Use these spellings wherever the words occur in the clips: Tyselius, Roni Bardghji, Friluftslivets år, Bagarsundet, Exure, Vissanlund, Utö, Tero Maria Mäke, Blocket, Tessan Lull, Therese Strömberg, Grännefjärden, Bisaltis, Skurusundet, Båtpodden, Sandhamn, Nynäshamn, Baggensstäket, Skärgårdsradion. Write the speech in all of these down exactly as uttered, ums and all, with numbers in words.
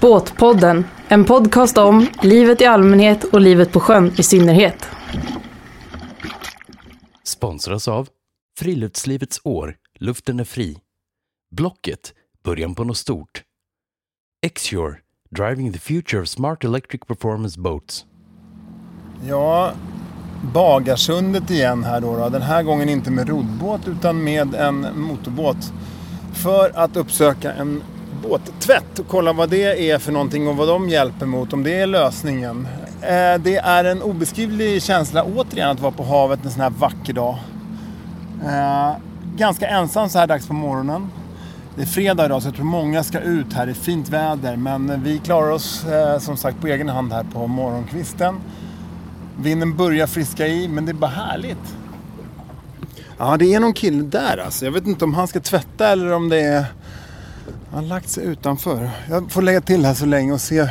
Båtpodden, en podcast om livet i allmänhet och livet på sjön i synnerhet. Sponsras av Friluftslivets år, luften är fri. Blocket, början på något stort. Exure, driving the future of smart electric performance boats. Ja, Bagarsundet igen här då, då. Den här gången inte med roddbåt utan med en motorbåt. För att uppsöka en båttvätt och kolla vad det är för någonting och vad de hjälper mot, om det är lösningen. Det är en obeskrivlig känsla återigen att vara på havet en sån här vacker dag. Ganska ensam så här dags på morgonen. Det är fredag idag så jag tror många ska ut här. Det är fint väder, men vi klarar oss som sagt på egen hand här på morgonkvisten. Vinden börjar friska i, men det är bara härligt. Ja, det är någon kille där alltså. Jag vet inte om han ska tvätta eller om det är... Han har lagt sig utanför. Jag får lägga till här så länge och se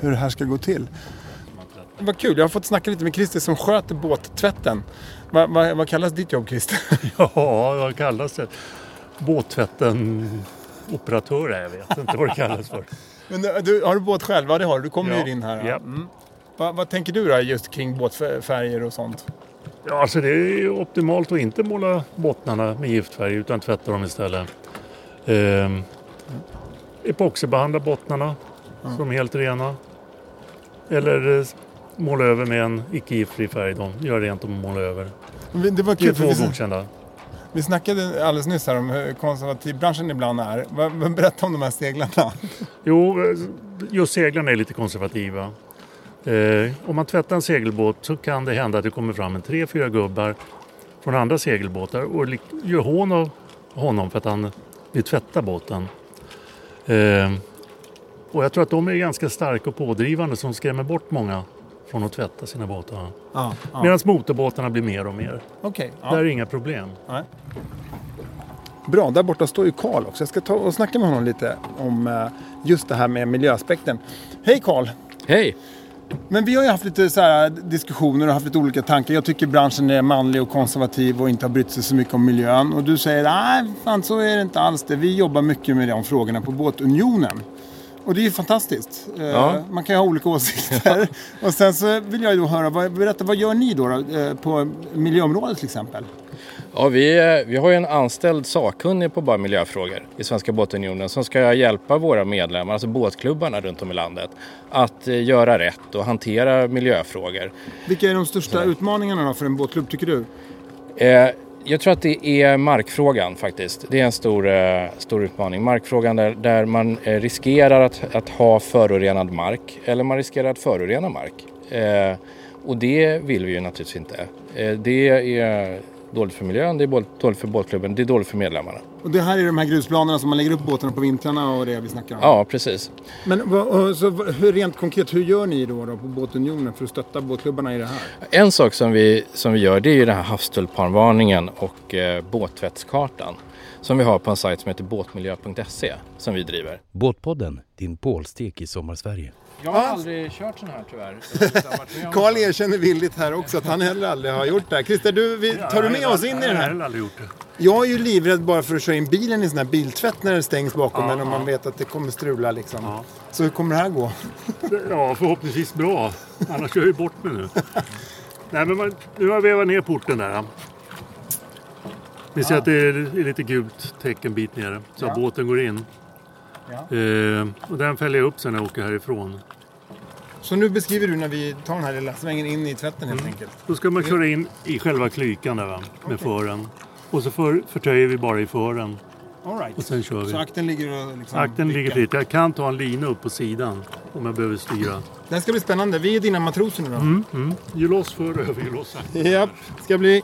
hur det här ska gå till. Vad kul, jag har fått snacka lite med Christer som sköter båttvätten. Vad, vad, vad kallas ditt jobb, Christer? Ja, vad kallas det? Båttvätten-operatör är jag, vet inte vad det kallas för. Men du, har du båt själv? Ja, det har du. Du kommer ja. ju in här. Ja. Mm. Va, vad tänker du då just kring båtfärger och sånt? Ja, alltså det är optimalt att inte måla bottnarna med giftfärg utan tvätta dem istället. Ehm... epoxibehandla bottnarna mm. som helt rena, eller måla över med en icke-giftfri färg. De gör rent och måla över. Det var kul, det är två godkända. Vi snackade alldeles nyss här om hur konservativbranschen ibland är. Berätta om de här seglarna. Jo, just seglarna är lite konservativa. Eh, om man tvättar en segelbåt så kan det hända att det kommer fram en tre, fyra gubbar från andra segelbåtar och gör hån av honom för att han vill tvätta båten. Eh, och jag tror att de är ganska starka och pådrivande som skrämmer bort många från att tvätta sina båtar. Ah, ah. Medan motorbåtarna blir mer och mer. Okay, ah. Där är inga problem. Nej. Bra, där borta står ju Karl också. Jag ska ta och snacka med honom lite om just det här med miljöaspekten. Hej Karl! Hej! Men vi har ju haft lite så här diskussioner och haft lite olika tankar. Jag tycker branschen är manlig och konservativ och inte har brytt sig så mycket om miljön. Och du säger, nej fan så är det inte alls det. Vi jobbar mycket med de frågorna på Båtunionen. Och det är ju fantastiskt. Ja. Man kan ju ha olika åsikter. Ja. Och sen så vill jag ju då höra, berätta, vad gör ni då, då på miljöområdet till exempel? Ja, vi, vi har ju en anställd sakkunnig på bara miljöfrågor i Svenska Båtunionen som ska hjälpa våra medlemmar, alltså båtklubbarna runt om i landet, att göra rätt och hantera miljöfrågor. Vilka är de största Så. utmaningarna då för en båtklubb tycker du? Eh, jag tror att det är markfrågan faktiskt. Det är en stor, eh, stor utmaning. Markfrågan där, där man eh, riskerar att, att ha förorenad mark eller man riskerar att förorena mark. Eh, och det vill vi ju naturligtvis inte. Eh, det är... dåligt för miljön, det är dåligt för båtklubben, det är dåligt för medlemmarna. Och det här är de här grusplanerna som man lägger upp båtarna på vintrarna och det vi snackar om? Ja, precis. Men så, hur rent konkret, hur gör ni då, då på Båtunionen för att stötta båtklubbarna i det här? En sak som vi, som vi gör, det är ju den här havstulpanvarningen och eh, båtvättskartan som vi har på en sajt som heter båtmiljö punkt se som vi driver. Båtpodden, din bålstek i sommarsverige. Jag har aldrig kört sån här tyvärr. Karl erkänner villigt här också att han heller aldrig har gjort det här. Christer, du, vi, tar du med oss in i den här? Jag är ju livrädd bara för att köra in bilen i sån här biltvätt när det stängs bakom. Men om man vet att det kommer strula liksom. Ja. Så hur kommer det här gå? Ja, förhoppningsvis bra. Annars kör jag ju bort mig nu. Nej, men man, nu har jag vevat ner porten där. Ni ser ah. att det är lite gult täck en bit nere. Så ja. båten går in. Ja. Eh, och den fäller jag upp sen när jag åker härifrån. Så nu beskriver du när vi tar den här lilla svängen in i tvätten helt mm. enkelt. Då ska man köra in i själva klykan där, va? Med okay. fören. Och så för, förtöjer vi bara i fören. All right. Och sen kör vi. Så akten ligger liksom... Akten ligger lite. lite. Jag kan ta en lina upp på sidan om jag behöver styra. Det här ska bli spännande. Vi är dina matroser nu då. Mm, mm. Ju loss för över, ju loss akten. Japp, ska bli...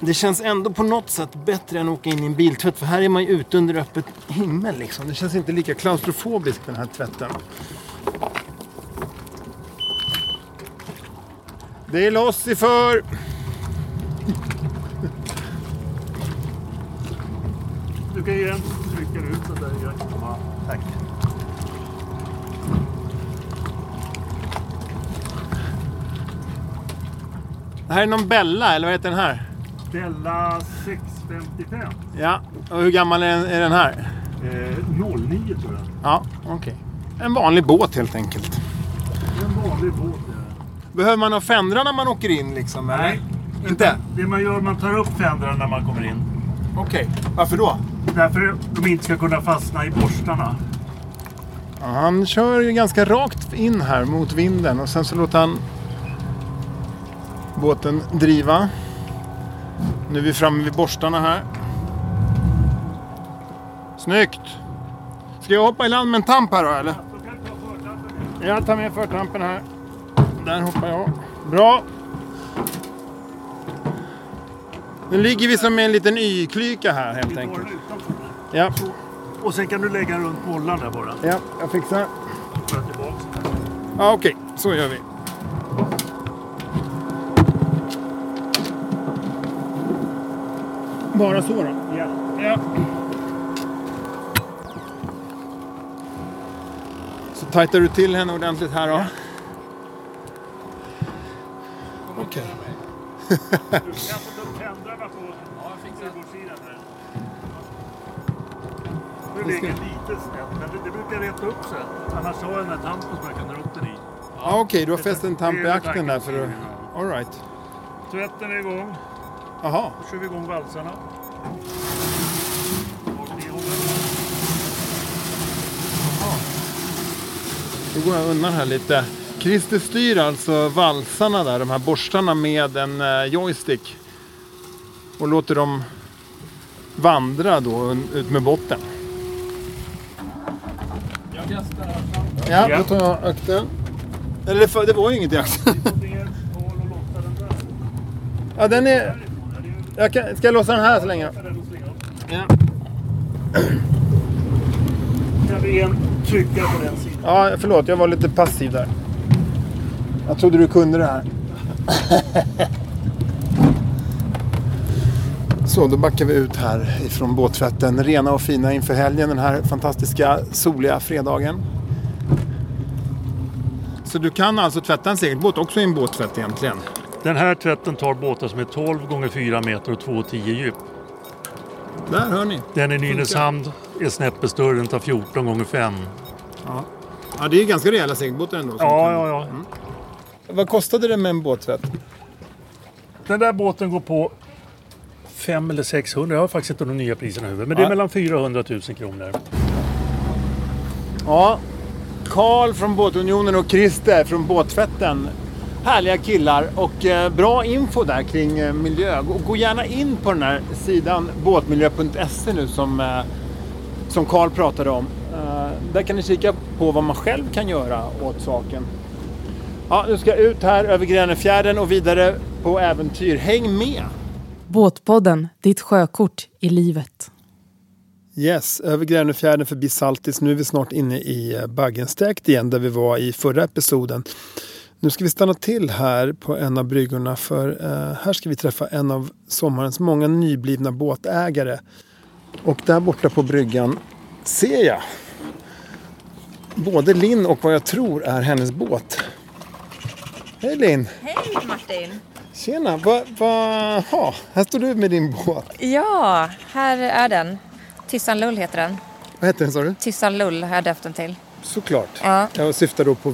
Det känns ändå på något sätt bättre än att åka in i en biltvätt. För här är man ju ute under öppet himmel liksom. Det känns inte lika klaustrofobiskt den här tvätten. Det är loss i för! Du kan ge en trycker ut så där jag kan komma. Tack. Det här är någon Bella, eller vad heter den här? Bella sex femtiofem. Ja, och hur gammal är den här? noll nio tror jag. Ja, okej. Okay. En vanlig båt helt enkelt. En vanlig båt, ja. Behöver man ha fändrar när man åker in liksom? Eller? Nej. Inte? Det man gör, man tar upp fändrarna när man kommer in. Okej, okay. Varför då? Därför de inte ska kunna fastna i borstarna. Ja, han kör ju ganska rakt in här mot vinden och sen så låter han båten driva. Nu är vi framme vid borstarna här. Snyggt! Ska jag hoppa i land med en tamp här då, eller? Jag tar med förtampen här. Där hoppar jag. Bra! Nu ligger vi som en liten y-klyka här helt enkelt. Ja. Och sen kan du lägga runt bollarna där bara. Ja, jag fixar. Ja, okej. Så gör vi. Bara så då? Ja. Ja. Så tajtar du till henne ordentligt här då? Ja. Okej. Du kan få tändrarna på sidorsidan här. Nu ligger lite snett, men det, det brukar rätta upp sig. Annars har jag den här tampen som jag kan dra upp den i. Ja, ja okej. Du har fäst en tamp i akten där. För... All right. Tvätten är igång. Jaha. Då kör vi igång valsarna. Nu går jag undan här lite. Christer styr alltså valsarna där, de här borstarna med en joystick. Och låter dem vandra då ut med botten. Jag kastar här. Ja, då tar jag akten. Eller för, det var ju inget i akten. Ja, den är... Jag kan... Ska jag låsa den här så länge? Ja. Kan vi igen trycka på den sidan? Ja, förlåt. Jag var lite passiv där. Jag trodde du kunde det här. Så, då backar vi ut här ifrån båtfätten. Rena och fina inför helgen. Den här fantastiska soliga fredagen. Så du kan alltså tvätta en segelbåt också i en båtfätt egentligen? Den här tvätten tar båtar som är tolv gånger fyra meter och två komma tio djup. Där hör ni. Den i Nynäshamn är snäppet större, den tar fjorton gånger fem. Ja. Ja, det är ju ganska rejäla segelbåtar ändå. Ja, kan... ja, ja. Mm. Vad kostade det med en båtvätt? Den där båten går på fem eller sexhundra. Jag har faktiskt inte de nya priserna över, men ja. Det är mellan fyrahundratusen kronor. Ja, Karl från Båtunionen och Christer från båtvätten. Härliga killar och eh, bra info där kring eh, miljö. Gå, gå gärna in på den här sidan båtmiljö punkt se nu som eh, som Carl pratade om. Eh, där kan ni kika på vad man själv kan göra åt saken. Ja, nu ska jag ut här över Grännefjärden och vidare på äventyr. Häng med! Båtpodden, ditt sjökort i livet. Yes, över Grännefjärden förbi Bisaltis. Nu är vi snart inne i Baggensstäket igen där vi var i förra episoden. Nu ska vi stanna till här på en av bryggorna för eh, här ska vi träffa en av sommarens många nyblivna båtägare. Och där borta på bryggan ser jag både Linn och vad jag tror är hennes båt. Hej Linn! Hej Martin! Tjena! Va, va, ha, här står du med din båt. Ja, här är den. Tessan Lull heter den. Vad heter den sa du? Tessan Lull har jag döpt den till. Såklart. Ja. Jag syftar då på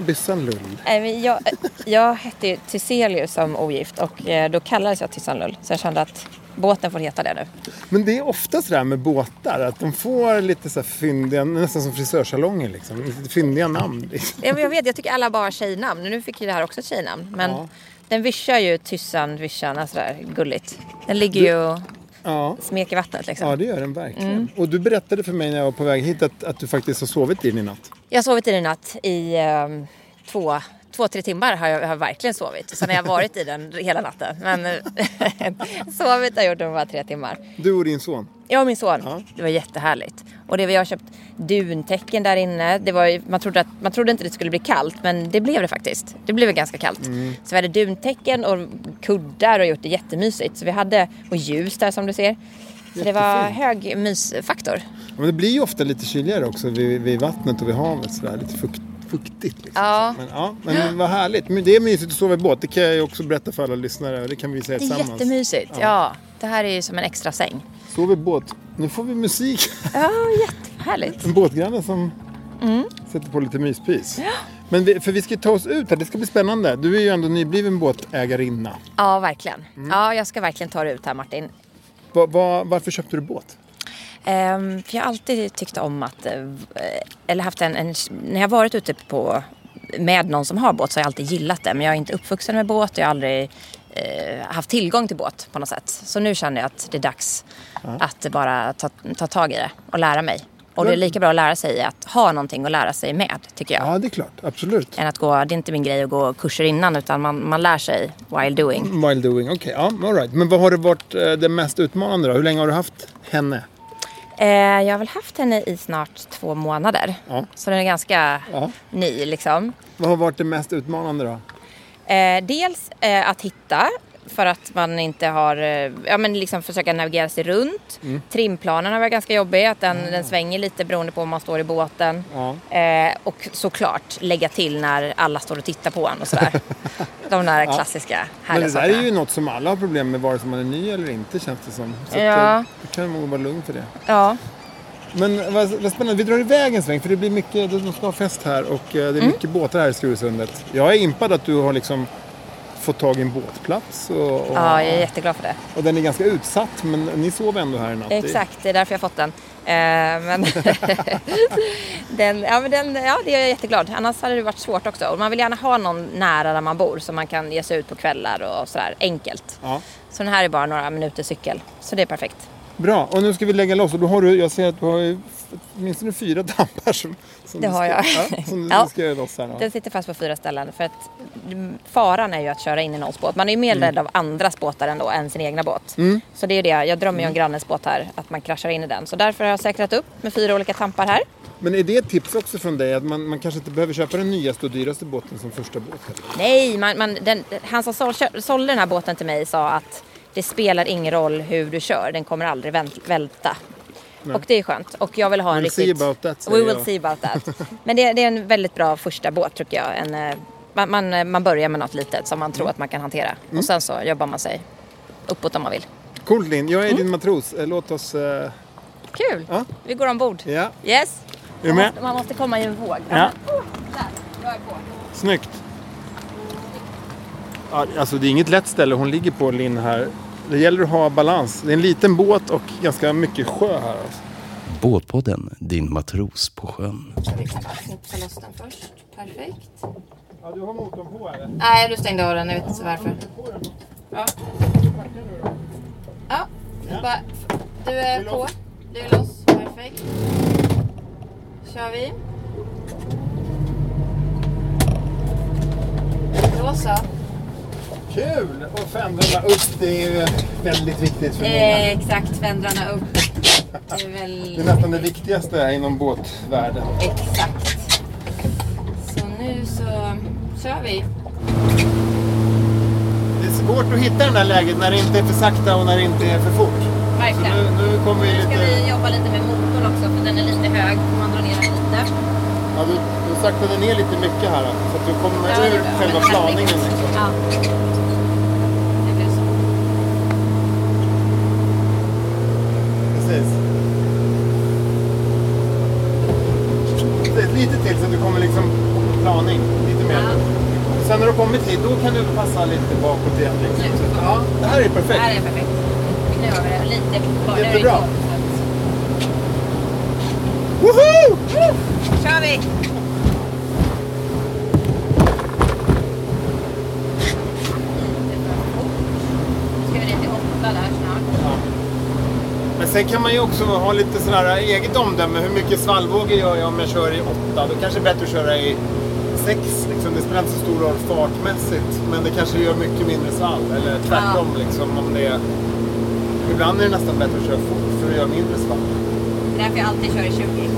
Vissanlund. Nej, jag, jag hette ju Tyselius som ogift och då kallades jag Tessan Lull. Så jag kände att båten får heta det nu. Men det är ofta så där med båtar. Att de får lite så här fyndiga, nästan som frisörsalongen liksom. Lite fyndiga namn. Liksom. Ja, men jag vet, jag tycker alla bara har tjejnamn. Nu fick ju det här också tjejnamn. Men ja. Den vischar ju Tyssan, vischan, alltså där gulligt. Den ligger du... ju... Ja. Smek i vattnet liksom. Ja, det gör den verkligen. Mm. Och du berättade för mig när jag var på väg hit att, att du faktiskt har sovit i din natt. Jag har sovit i din natt i um, två, två, tre timmar har jag har verkligen sovit. Sen har jag varit i den hela natten. Men sovit har jag gjort det bara tre timmar. Du och din son? Ja, min son. Ja. Det var jättehärligt. Och det vi har köpt duntäcken där inne. Det var, man, trodde att, man trodde inte det skulle bli kallt, men det blev det faktiskt. Det blev ganska kallt. Mm. Så vi hade duntäcken och kuddar och gjort det jättemysigt. Så vi hade, och ljus där som du ser. Så det var hög mysfaktor. Ja, men det blir ju ofta lite kyligare också vid, vid vattnet och vid havet. Så där, lite fukt, fuktigt. Liksom. Ja. Men, ja, men vad härligt. Men det är mysigt att sova i båt. Det kan jag ju också berätta för alla lyssnare. Det kan vi säga tillsammans. Det är jättemysigt. Ja. Ja, det här är ju som en extra säng. Sov i båt. Nu får vi musik. Ja, jättehärligt. En båtgranne som mm. sätter på lite myspis. Ja. Men vi, för vi ska ta oss ut här, det ska bli spännande. Du är ju ändå nybliven båtägarinna. Ja, verkligen. Mm. Ja, jag ska verkligen ta dig ut här, Martin. Va, va, varför köpte du båt? Um, för jag har alltid tyckt om att, eller haft en, en, när jag varit ute på, med någon som har båt så har jag alltid gillat det. Men jag är inte uppvuxen med båt, jag har aldrig eh, haft tillgång till båt på något sätt. Så nu känner jag att det är dags ja. att bara ta, ta tag i det och lära mig. Och det är lika bra att lära sig att ha någonting att lära sig med, tycker jag. Ja, det är klart. Absolut. Än att gå, det är inte min grej att gå kurser innan, utan man, man lär sig while doing. While doing, okej. Okay. Ja, all right. Men vad har det varit det mest utmanande då? Hur länge har du haft henne? Eh, jag har väl haft henne i snart två månader. Ja. Så den är ganska ja. ny, liksom. Vad har varit det mest utmanande då? Eh, dels eh, att hitta... För att man inte har... Ja, men liksom försöka navigera sig runt. Mm. Trimplanen har varit ganska jobbig. Att den, mm. den svänger lite beroende på om man står i båten. Mm. Eh, och såklart lägga till när alla står och tittar på en och sådär. De där ja. klassiska härliga sakerna. Men det där är ju något som alla har problem med, vare sig man är ny eller inte, känns det som. Så ja. det, det kan man vara lugn för det. Ja. Men vad, vad spännande, vi drar iväg en sväng. För det blir mycket... De ska ha fest här och det är mm. mycket båtar här i Skurusundet. Jag är impad att du har liksom... fått tag i en båtplats. Och, och, ja, jag är jätteglad för det. Och den är ganska utsatt, men ni sov ändå här i natt. Exakt, det är därför jag har fått den. Eh, men den, ja, men den, ja, det är jag jätteglad. Annars hade det varit svårt också. Och man vill gärna ha någon nära där man bor så man kan ge sig ut på kvällar och sådär, enkelt. Ja. Så den här är bara några minuter cykel, så det är perfekt. Bra, och nu ska vi lägga loss. Och då har du, jag ser att du har minst fyra dampar som, som det du, ska, har jag. Ja, som du ja. ska göra loss här. Ja. Den sitter fast på fyra ställen. För att faran är ju att köra in i någons båt. Man är ju mer mm. rädd av andras båtar ändå än sin egna båt. Mm. Så det är ju det. Jag drömmer ju om grannens båt här, att man kraschar in i den. Så därför har jag säkrat upp med fyra olika tampar här. Men är det ett tips också från dig att man, man kanske inte behöver köpa den nyaste och dyraste båten som första båt? Eller? Nej, man, man, den, han som sålde, sålde den här båten till mig sa att det spelar ingen roll hur du kör. Den kommer aldrig välta. Nej. Och det är skönt. Och jag vill ha en riktigt... That, we will jag. see about that. Men det, det är en väldigt bra första båt, tycker jag. En, man, man, man börjar med något litet som man tror mm. att man kan hantera. Mm. Och sen så jobbar man sig uppåt om man vill. Coolt, Linn. Jag är mm. din matros. Låt oss... Uh... Kul. Ja. Vi går ombord. Ja. Yes. Är du med? Man måste, man måste komma i en våg. Ja. Oh, där. Jag är på. Snyggt. Alltså det är inget lätt ställe hon ligger på, Linn, här. Det gäller att ha balans. Det är en liten båt och ganska mycket sjö här. Alltså. Båtpodden, din matros på sjön. Ska vi knipsa loss den först? Perfekt. Ja, du har motorn på eller? Nej, du stängde av den. Jag vet inte så varför. Ja. Ja, du är på. Du är loss. Perfekt. Kör vi. Då så. Kul! Och fändrarna upp, det är väldigt viktigt för många. Eh, exakt, fändrarna upp. Det är, väldigt... det är nästan det viktigaste inom båtvärlden. Exakt. Så nu så kör vi. Det är svårt att hitta den här läget när det inte är för sakta och när det inte är för fort. Verkligen. Så nu, nu, kommer vi nu ska lite... vi jobba lite med motorn också för den är lite hög. Man drar ner den lite. Ja, du, du saktade ner lite mycket här då, så att du kommer ja, ur själva planingen liksom. Ja. Precis. Lite till så att du kommer liksom planing, lite mer. Ja. Sen när du kommit hit, då kan du passa lite bakåt igen liksom. Så, ja, det här är perfekt. Det här är perfekt. Nu har vi det lite kvar. Jättebra. Woho! Kör vi! Sen kan man ju också ha lite sån här eget omdöme. Hur mycket svallvågor gör jag om jag kör i åtta? Då kanske det är bättre att köra i sex. Liksom. Det spelar inte så stor roll fartmässigt. Men det kanske gör mycket mindre svall. Eller tvärtom. Ja. Liksom, om det är... Ibland är det nästan bättre att köra fort för att göra mindre svall. Det är därför jag alltid kör i tjugo.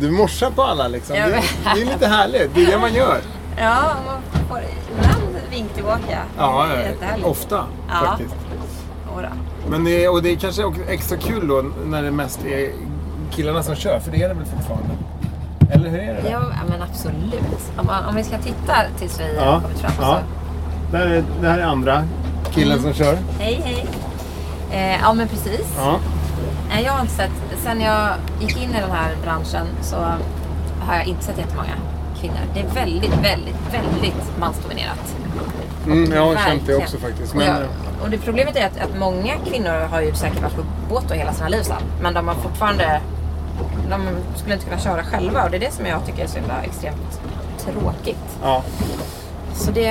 Du morsar på alla liksom. Ja, men... det, är, det är lite härligt. Det är det man gör. Ja, man får ibland vink tillbaka. Ja, det är ofta ja. faktiskt. Ja, Men det, och det är kanske extra kul då när det mest är killarna som kör, för det är det väl fortfarande? Eller hur är det? Ja, men absolut. Om, man, om vi ska titta tills vi ja. kommit fram. Ja. Så. Det, här är, det här är andra killen mm. som kör. Hej, hej. Eh, ja, men precis. Ja. Jag har inte sett, sen jag gick in i den här branschen så har jag inte sett jättemånga kvinnor. Det är väldigt, väldigt, väldigt mansdominerat. Mm, jag har känt det också faktiskt. Men... Och, jag, och det problemet är att, att många kvinnor har ju säkert varit på båt och hela sina liv sedan. Men de har fortfarande... De skulle inte kunna köra själva, och det är det som jag tycker är så extremt tråkigt. Ja. Så det...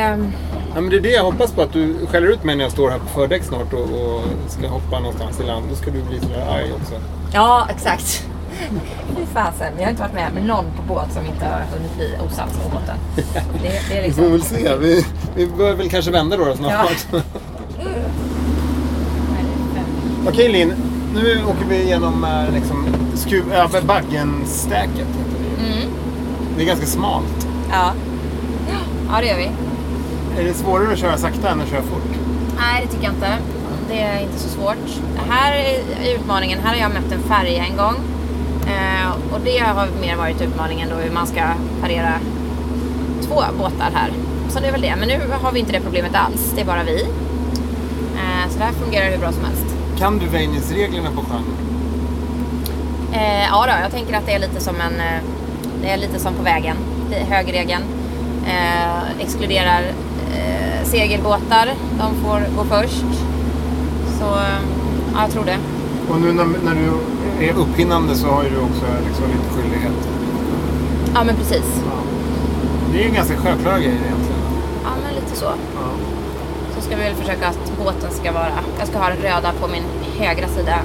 Ja, men det är det jag hoppas på, att du skäller ut mig när jag står här på fördäck snart och, och ska hoppa någonstans i land. Då ska du bli så där arg också. Ja, exakt. Fy fasen, jag har inte varit med med någon på båt som inte har hunnit bli osams på båten. Det, det är liksom... Vi får väl se, vi, vi bör väl kanske vända då, då snart. Ja. Okej okay, Linn, nu åker vi igenom liksom, sku- äh, Baggensstäket heter det ju. Mm. Det är ganska smalt. Ja. ja, ja det gör vi. Är det svårare att köra sakta än att köra fort? Nej, det tycker jag inte. Det är inte så svårt. Här är utmaningen. Här har jag mött en färja en gång. Eh, och det har mer varit utmaningen då, hur man ska parera två båtar här. Så det är väl det. Men nu har vi inte det problemet alls. Det är bara vi. Eh, så det här fungerar hur bra som helst. Kan du väjningsreglerna på sjön? Eh, ja då, jag tänker att det är lite som en... Det är lite som på vägen. Högerregeln. Eh, exkluderar... Eh, segelbåtar, de får gå först. Så ja, jag tror det. Och nu när, när du är upphinnande så har ju du också liksom lite skyldighet. Ja, men precis. Ja. Det är ju en ganska självklara grej egentligen. Ja, men lite så. Ja. Så ska vi väl försöka att båten ska vara... Jag ska ha den röda på min högra sida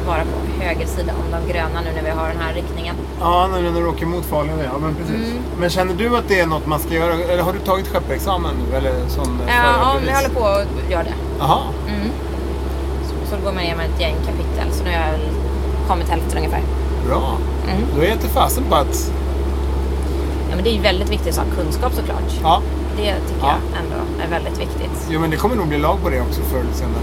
och vara på höger sida om den gröna nu när vi har den här riktningen. Ja, när du åker mot farliga, ja men precis. Mm. Men känner du att det är något man ska göra? Eller har du tagit skeppsexamen nu? Eller sån, ja, ja jag håller på att göra det. Jaha. Mm. Så, så går man igenom ett gäng kapitel. Så nu har jag kommit hälften ungefär. Bra. Mm. Då är jag inte fasen på att... Ja, men det är ju väldigt viktigt att ha kunskap såklart. Ja. Det tycker ja. jag ändå är väldigt viktigt. Jo, men det kommer nog bli lag på det också förr eller senare.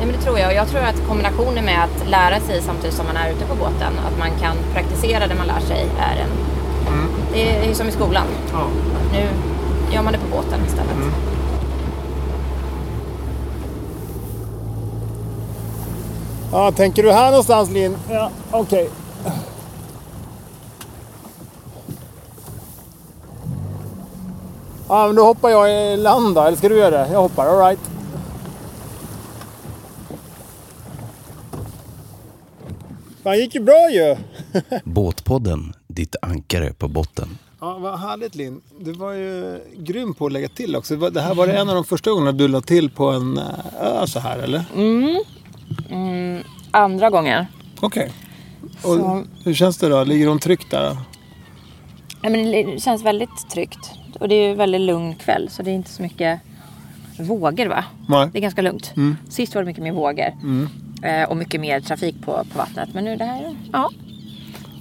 Ja, men det tror jag. Och jag tror att kombinationen med att lära sig samtidigt som man är ute på båten, att man kan praktisera det man lär sig, är en... Mm. Det är ju som i skolan. Ja. Nu gör man det på båten istället. Mm. Ja, tänker du här någonstans, Linn? Ja, okej. Okay. Ja, men då hoppar jag i land då. Eller ska du göra det? Jag hoppar, all right. Fan, gick ju bra ju. Båtpodden, ditt ankare på botten. Ja, vad härligt Linn. Du var ju grym på att lägga till också. Det här var det en av de första gångerna du la till på en ö så här, eller? Mm. mm. Andra gånger. Okej. Okay. Så... Hur känns det då? Ligger de tryggt där? Ja, men det känns väldigt tryggt. Och det är ju väldigt lugn kväll, så det är inte så mycket vågor va? Nej. Det är ganska lugnt. Mm. Sist var det mycket mer vågor. Mm. Och mycket mer trafik på, på vattnet. Men nu det här, ja.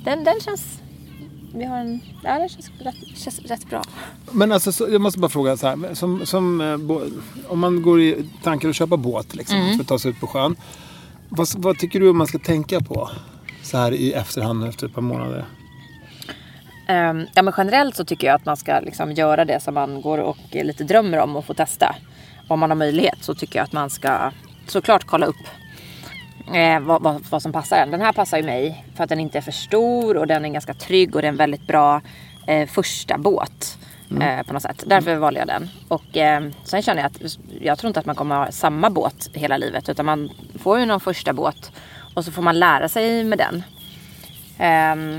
Den, den känns... Vi har en... Ja, den känns rätt, känns rätt bra. Men alltså, så, jag måste bara fråga så här. Som, som, bo, om man går i tanken att köpa båt liksom, mm. för att ta sig ut på sjön. Vad, vad tycker du man ska tänka på så här i efterhand efter ett par månader? Um, ja, men generellt så tycker jag att man ska liksom göra det som man går och lite drömmer om och få testa. Om man har möjlighet så tycker jag att man ska såklart kolla upp Eh, vad, vad, vad som passar den. Den här passar ju mig för att den inte är för stor och den är ganska trygg och det är en väldigt bra eh, första båt mm. eh, på något sätt. Därför valde jag den. Och eh, sen känner jag att jag tror inte att man kommer ha samma båt hela livet, utan man får ju någon första båt och så får man lära sig med den. Eh,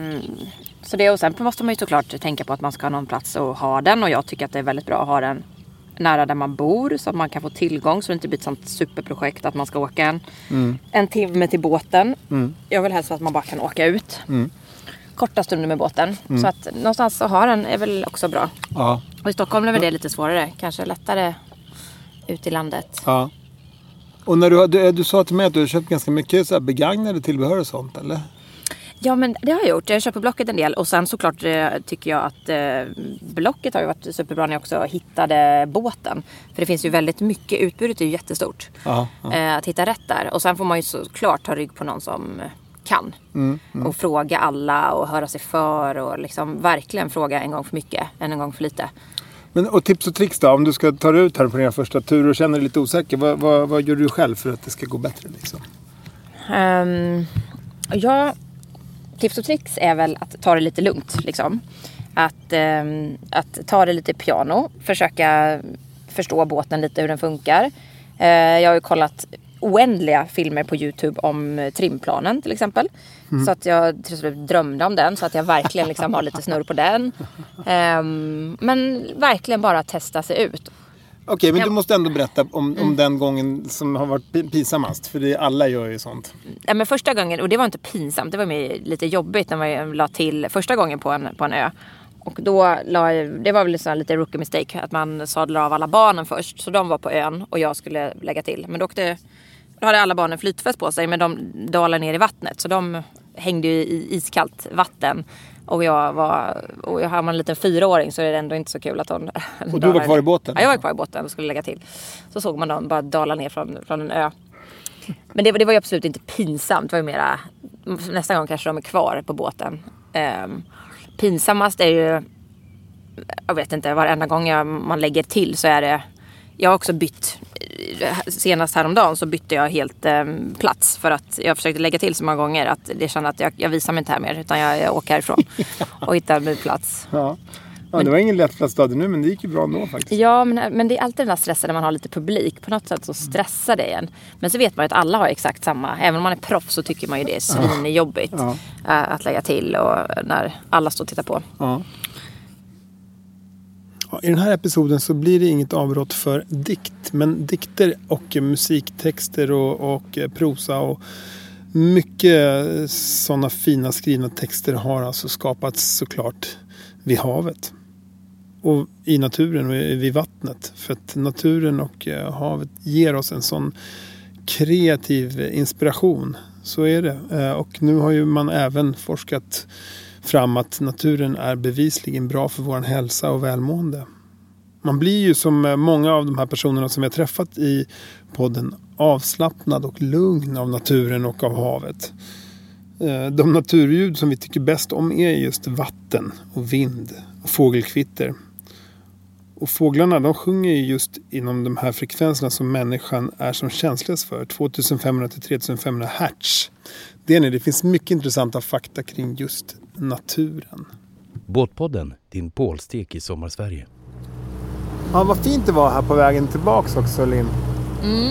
så det, och sen måste man ju såklart tänka på att man ska ha någon plats och ha den, och jag tycker att det är väldigt bra att ha den nära där man bor så att man kan få tillgång, så det inte blir ett sånt superprojekt att man ska åka en, mm. en timme till båten. Mm. Jag vill helst att man bara kan åka ut mm. korta stunder med båten. Mm. Så att någonstans att ha den är väl också bra. Ja. Och i Stockholm är väl det lite svårare. Kanske lättare ut i landet. Ja. Och när du, du, du sa till mig att du har köpt ganska mycket så här begagnade tillbehör och sånt, eller? Ja, men det har jag gjort. Jag kör på Blocket en del. Och sen såklart tycker jag att eh, Blocket har ju varit superbra när jag också hittade båten. För det finns ju väldigt mycket. Utbudet är ju jättestort. Aha, aha. Eh, att hitta rätt där. Och sen får man ju såklart ta rygg på någon som kan. Mm, mm. Och fråga alla och höra sig för. Och liksom verkligen fråga en gång för mycket än en gång för lite. Men, och tips och tricks då, om du ska ta dig ut här på din första tur och känner dig lite osäker, vad, vad, vad gör du själv för att det ska gå bättre liksom? Um, ja, tips och tricks är väl att ta det lite lugnt liksom. Att, um, att ta det lite piano, försöka förstå båten lite, hur den funkar. Uh, jag har ju kollat oändliga filmer på YouTube om trimplanen till exempel. Mm. Så att jag drömde om den. Så att jag verkligen liksom har lite snurr på den. Um, men verkligen bara testa sig ut. Okej, okay, men jag... du måste ändå berätta om, mm. om den gången som har varit pinsamast. För det, alla gör ju sånt. Ja, men första gången, och det var inte pinsamt. Det var mer lite jobbigt när jag la till första gången på en, på en ö. Och då la jag, det var väl liksom lite rookie mistake. Att man sadlade av alla barnen först. Så de var på ön och jag skulle lägga till. Men då åkte... Då hade alla barnen flytväst på sig, men de dalade ner i vattnet. Så de hängde ju i iskallt vatten. Och jag var, och jag har en liten fyraåring, så är det ändå inte så kul att hon... Och du var kvar i båten? Ja, jag var kvar i båten och skulle lägga till. Så såg man dem bara dala ner från, från en ö. Men det, det var ju absolut inte pinsamt. Det var ju mera, nästa gång kanske de är kvar på båten. Um, pinsammast är ju... Jag vet inte, varenda gång jag, man lägger till så är det... Jag har också bytt, senast häromdagen så bytte jag helt eh, plats för att jag försökte lägga till så många gånger att det kände att jag, jag visar mig inte här mer, utan jag, jag åker härifrån och hittar en ny plats. Ja, ja men, det var ingen lätt plats du hade nu, men det gick ju bra ändå faktiskt. Ja, men, men det är alltid den där stressen när man har lite publik, på något sätt så stressar det igen. Men så vet man ju att alla har exakt samma, även om man är proffs så tycker man ju det är svinjobbigt ja. äh, att lägga till och när alla står och tittar på. Ja. I den här episoden så blir det inget avbrott för dikt, men dikter och musiktexter och, och prosa och mycket sådana fina skrivna texter har alltså skapats såklart vid havet och i naturen och vid vattnet, för att naturen och havet ger oss en sån kreativ inspiration, så är det. Och nu har ju man även forskat fram att naturen är bevisligen bra för vår hälsa och välmående. Man blir ju som många av de här personerna som jag träffat i podden avslappnad och lugn av naturen och av havet. De naturljud som vi tycker bäst om är just vatten och vind och fågelkvitter. Och fåglarna, de sjunger ju just inom de här frekvenserna som människan är som känsligast för. två tusen femhundra till tre tusen femhundra hertz. Det, är det. Det finns mycket intressanta fakta kring just naturen. Båtpodden, din pålstek i sommarsverige. Ja, vad fint det var här på vägen tillbaks också, Linn. Mm.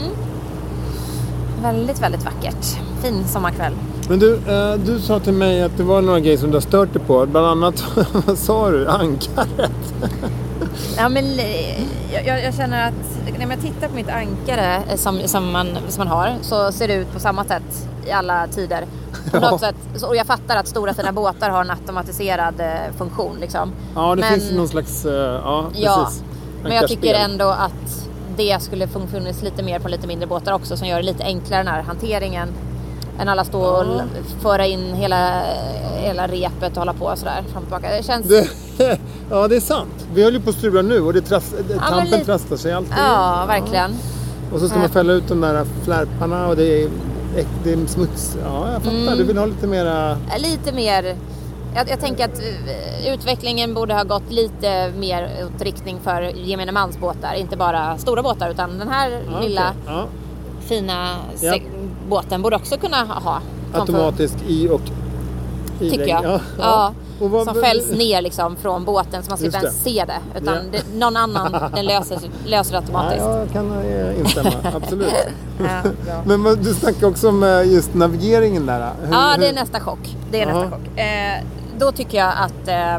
Väldigt, väldigt vackert. Fin sommarkväll. Men du, eh, du sa till mig att det var några grejer som du har stört dig på. Bland annat, vad sa du? Ankaret. Ja, men jag, jag känner att när man tittar på mitt ankare som, som, man, som man har, så ser det ut på samma sätt i alla tider. Ja. Sätt, och jag fattar att stora fina båtar har en automatiserad funktion. Liksom. Ja, det men, finns någon slags... Ja, precis. Ja, men jag tycker ändå att det skulle fungeras lite mer på lite mindre båtar också, som gör det lite enklare den här hanteringen. Än alla stå och ja. föra in hela, hela repet och hålla på och sådär fram och tillbaka. Det känns... Det, ja, det är sant. Vi håller ju på att strula nu och det trass, ja, tampen li... trasslar sig alltid. Ja, verkligen. Ja. Och så ska man fälla ut de där flärparna och det är, det är smuts. Ja, jag fattar. Mm. Du vill ha lite mera... Lite mer... Jag, jag tänker att utvecklingen borde ha gått lite mer åt riktning för gemene mansbåtar. Inte bara stora båtar, utan den här ja, lilla... Okay. Ja. Fina ja. båten borde också kunna ha automatisk i och i tycker jag ja. Ja. Ja. Vad, som fälls ner liksom från båten så man slipper ens se det, utan ja. det, någon annan den löser, löser det automatiskt. Ja, jag kan instämma, absolut. Ja, men du snackade också om just navigeringen där. Hur, ja, det är nästa chock. Det är nästa chock. Eh, då tycker jag att eh,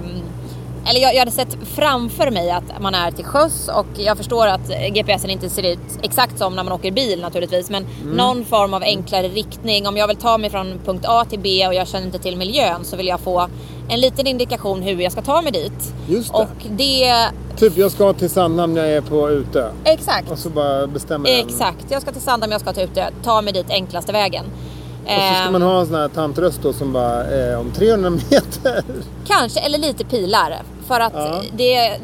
eller jag, jag hade sett framför mig att man är till sjöss, och jag förstår att G P S'en inte ser ut exakt som när man åker bil naturligtvis, men mm. någon form av enklare riktning. Om jag vill ta mig från punkt A till B och jag känner inte till miljön, så vill jag få en liten indikation hur jag ska ta mig dit. Just det. Och det... Typ jag ska till Sandhamn när jag är på Utö. Exakt. Och så bara bestämmer jag. Exakt, jag ska till Sandhamn när jag ska till Utö. Ta mig dit enklaste vägen. Och så ska man ha en sån här tantröst då som bara eh, om trehundra meter. Kanske, eller lite pilar. För att ja. det,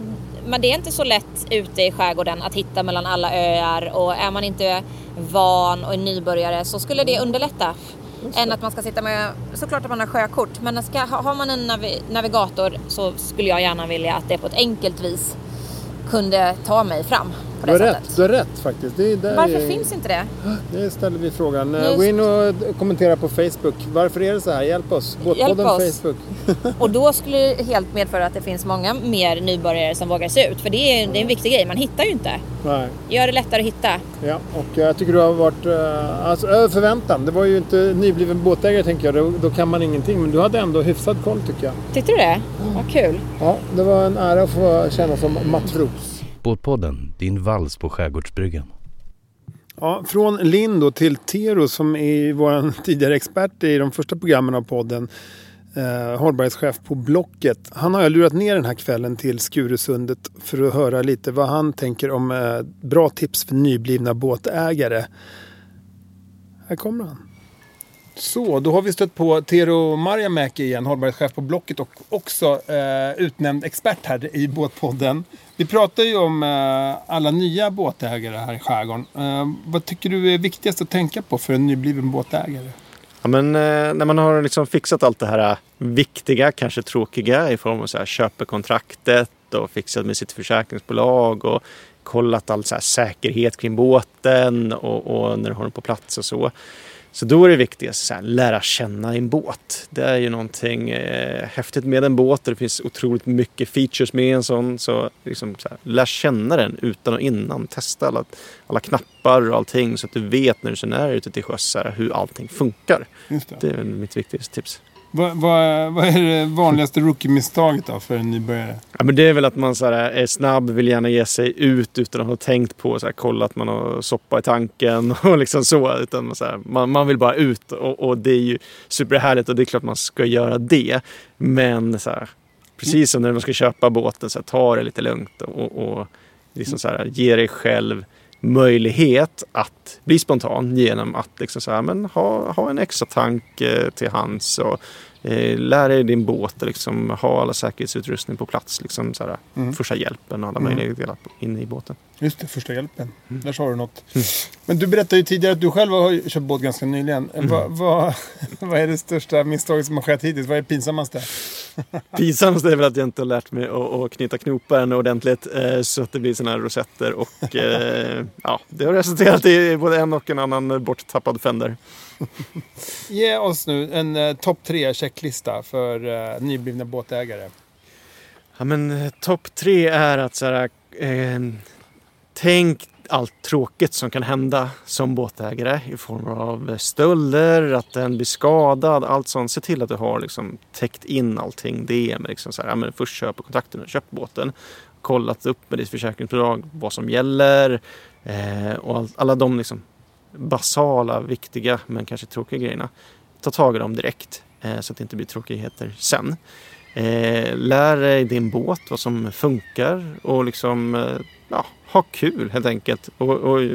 men det är inte så lätt ute i skärgården att hitta mellan alla öar. Och är man inte van och är nybörjare så skulle det underlätta. Det. Än att man ska sitta med, såklart att man har sjökort. Men ska, har man en navi, navigator så skulle jag gärna vilja att det på ett enkelt vis kunde ta mig fram. Du har rätt, du har rätt faktiskt. Det är där varför är... finns inte det? Det ställer vi frågan. Just... Gå in och kommentera på Facebook. Varför är det så här? Hjälp oss. Båtpodden Facebook. Och då skulle det helt medföra att det finns många mer nybörjare som vågar sig ut. För det är, det är en viktig grej. Man hittar ju inte. Nej. Gör det lättare att hitta. Ja, och jag tycker du har varit alltså, över förväntan. Det var ju inte nybliven båtägare tänker jag. Då, då kan man ingenting. Men du hade ändå hyfsad koll tycker jag. Tyckte du det? Mm. Vad kul. Ja, det var en ära att få känna som matros. Båtpodden, din vals på skärgårdsbryggan. Ja, från Lind då till Tero som är vår tidigare expert i de första programmen av podden. Eh, hållbarhetschef på Blocket. Han har ju lurat ner den här kvällen till Skurusundet för att höra lite vad han tänker om eh, bra tips för nyblivna båtägare. Här kommer han. Så, då har vi stött på Tero Maria Mäke igen, hållbarhetschef på Blocket och också eh, utnämnd expert här i Båtpodden. Vi pratar ju om eh, alla nya båtägare här i skärgården. Eh, vad tycker du är viktigast att tänka på för en nybliven båtägare? Ja, men, eh, när man har liksom fixat allt det här viktiga, kanske tråkiga i form av så här, köpekontraktet och fixat med sitt försäkringsbolag och kollat all så här, säkerhet kring båten och, och när du har den på plats och så. Så då är det viktigast att lära känna en båt. Det är ju någonting eh, häftigt med en båt. Det finns otroligt mycket features med en sån. Så, liksom, så här, lär känna den utan och innan. Testa alla, alla knappar och allting. Så att du vet när du sen är ute till sjöss här, hur allting funkar. Just det. Det är väl mitt viktigaste tips. Vad, vad, vad är det vanligaste rookie-misstaget då för en nybörjare? Ja, men det är väl att man så här, är snabb, vill gärna ge sig ut utan att ha tänkt på, så här, kolla att man har soppa i tanken och liksom så. Utan så här, man, man vill bara ut och, och det är ju superhärligt och det är klart man ska göra det. Men så här, precis som när man ska köpa båten, så här, ta det lite lugnt och, och liksom, så här, ge dig själv möjlighet att bli spontan genom att liksom så här, men ha, ha en extra tank eh, till hands och eh, lära dig din båt liksom, ha alla säkerhetsutrustning på plats liksom, så här, mm. första hjälpen och alla mm. möjligheter delar inne i båten. Just det, första hjälpen. Mm. Där sa du något. Mm. Men du berättade ju tidigare att du själv har köpt båt ganska nyligen. Mm. Va, va, vad är det största misstaget som har skett hittills? Vad är det pinsammaste? Pinsamt är väl att jag inte har lärt mig att knyta knopen ordentligt så att det blir såna här rosetter och ja, det har resulterat i både en och en annan borttappad fender. Ge oss nu en eh, topp tre checklista för eh, nyblivna båtägare. Ja, men topp tre är att så här, eh, tänk allt tråkigt som kan hända som båtägare i form av stölder, att den blir skadad, allt sånt. Se till att du har liksom täckt in allting det med liksom så här, ja, men först köpa kontakten och köp båten, kollat upp med ditt försäkringsbolag vad som gäller eh, och all, alla de liksom basala, viktiga men kanske tråkiga grejerna. Ta tag i dem direkt eh, så att det inte blir tråkigheter sen. Eh, lär dig din båt vad som funkar och liksom eh, ja, ha kul helt enkelt och, och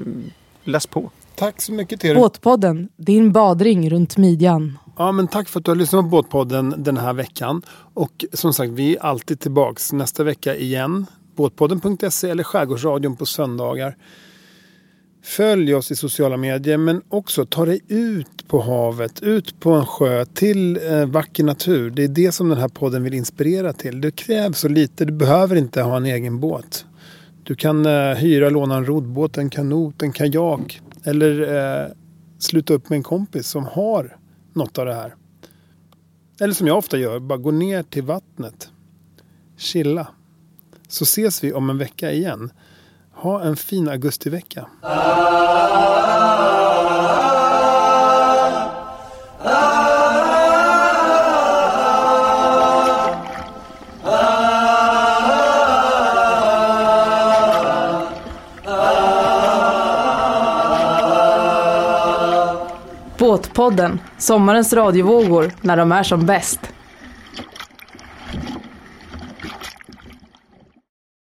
läs på. Tack så mycket till er. Båtpodden, din badring runt midjan. Ja, men tack för att du har lyssnat på Båtpodden den här veckan. Och som sagt, vi är alltid tillbaks nästa vecka igen. Båtpodden punkt se eller Skärgårdsradion på söndagar. Följ oss i sociala medier men också ta dig ut på havet, ut på en sjö till eh, vacker natur. Det är det som den här podden vill inspirera till. Du krävs så lite, du behöver inte ha en egen båt. Du kan eh, hyra, låna en roddbåt, en kanot, en kajak eller eh, sluta upp med en kompis som har något av det här. Eller som jag ofta gör, bara gå ner till vattnet. Chilla. Så ses vi om en vecka igen. Ha en fin augustivecka. Båtpodden, sommarens radiovågor när de är som bäst.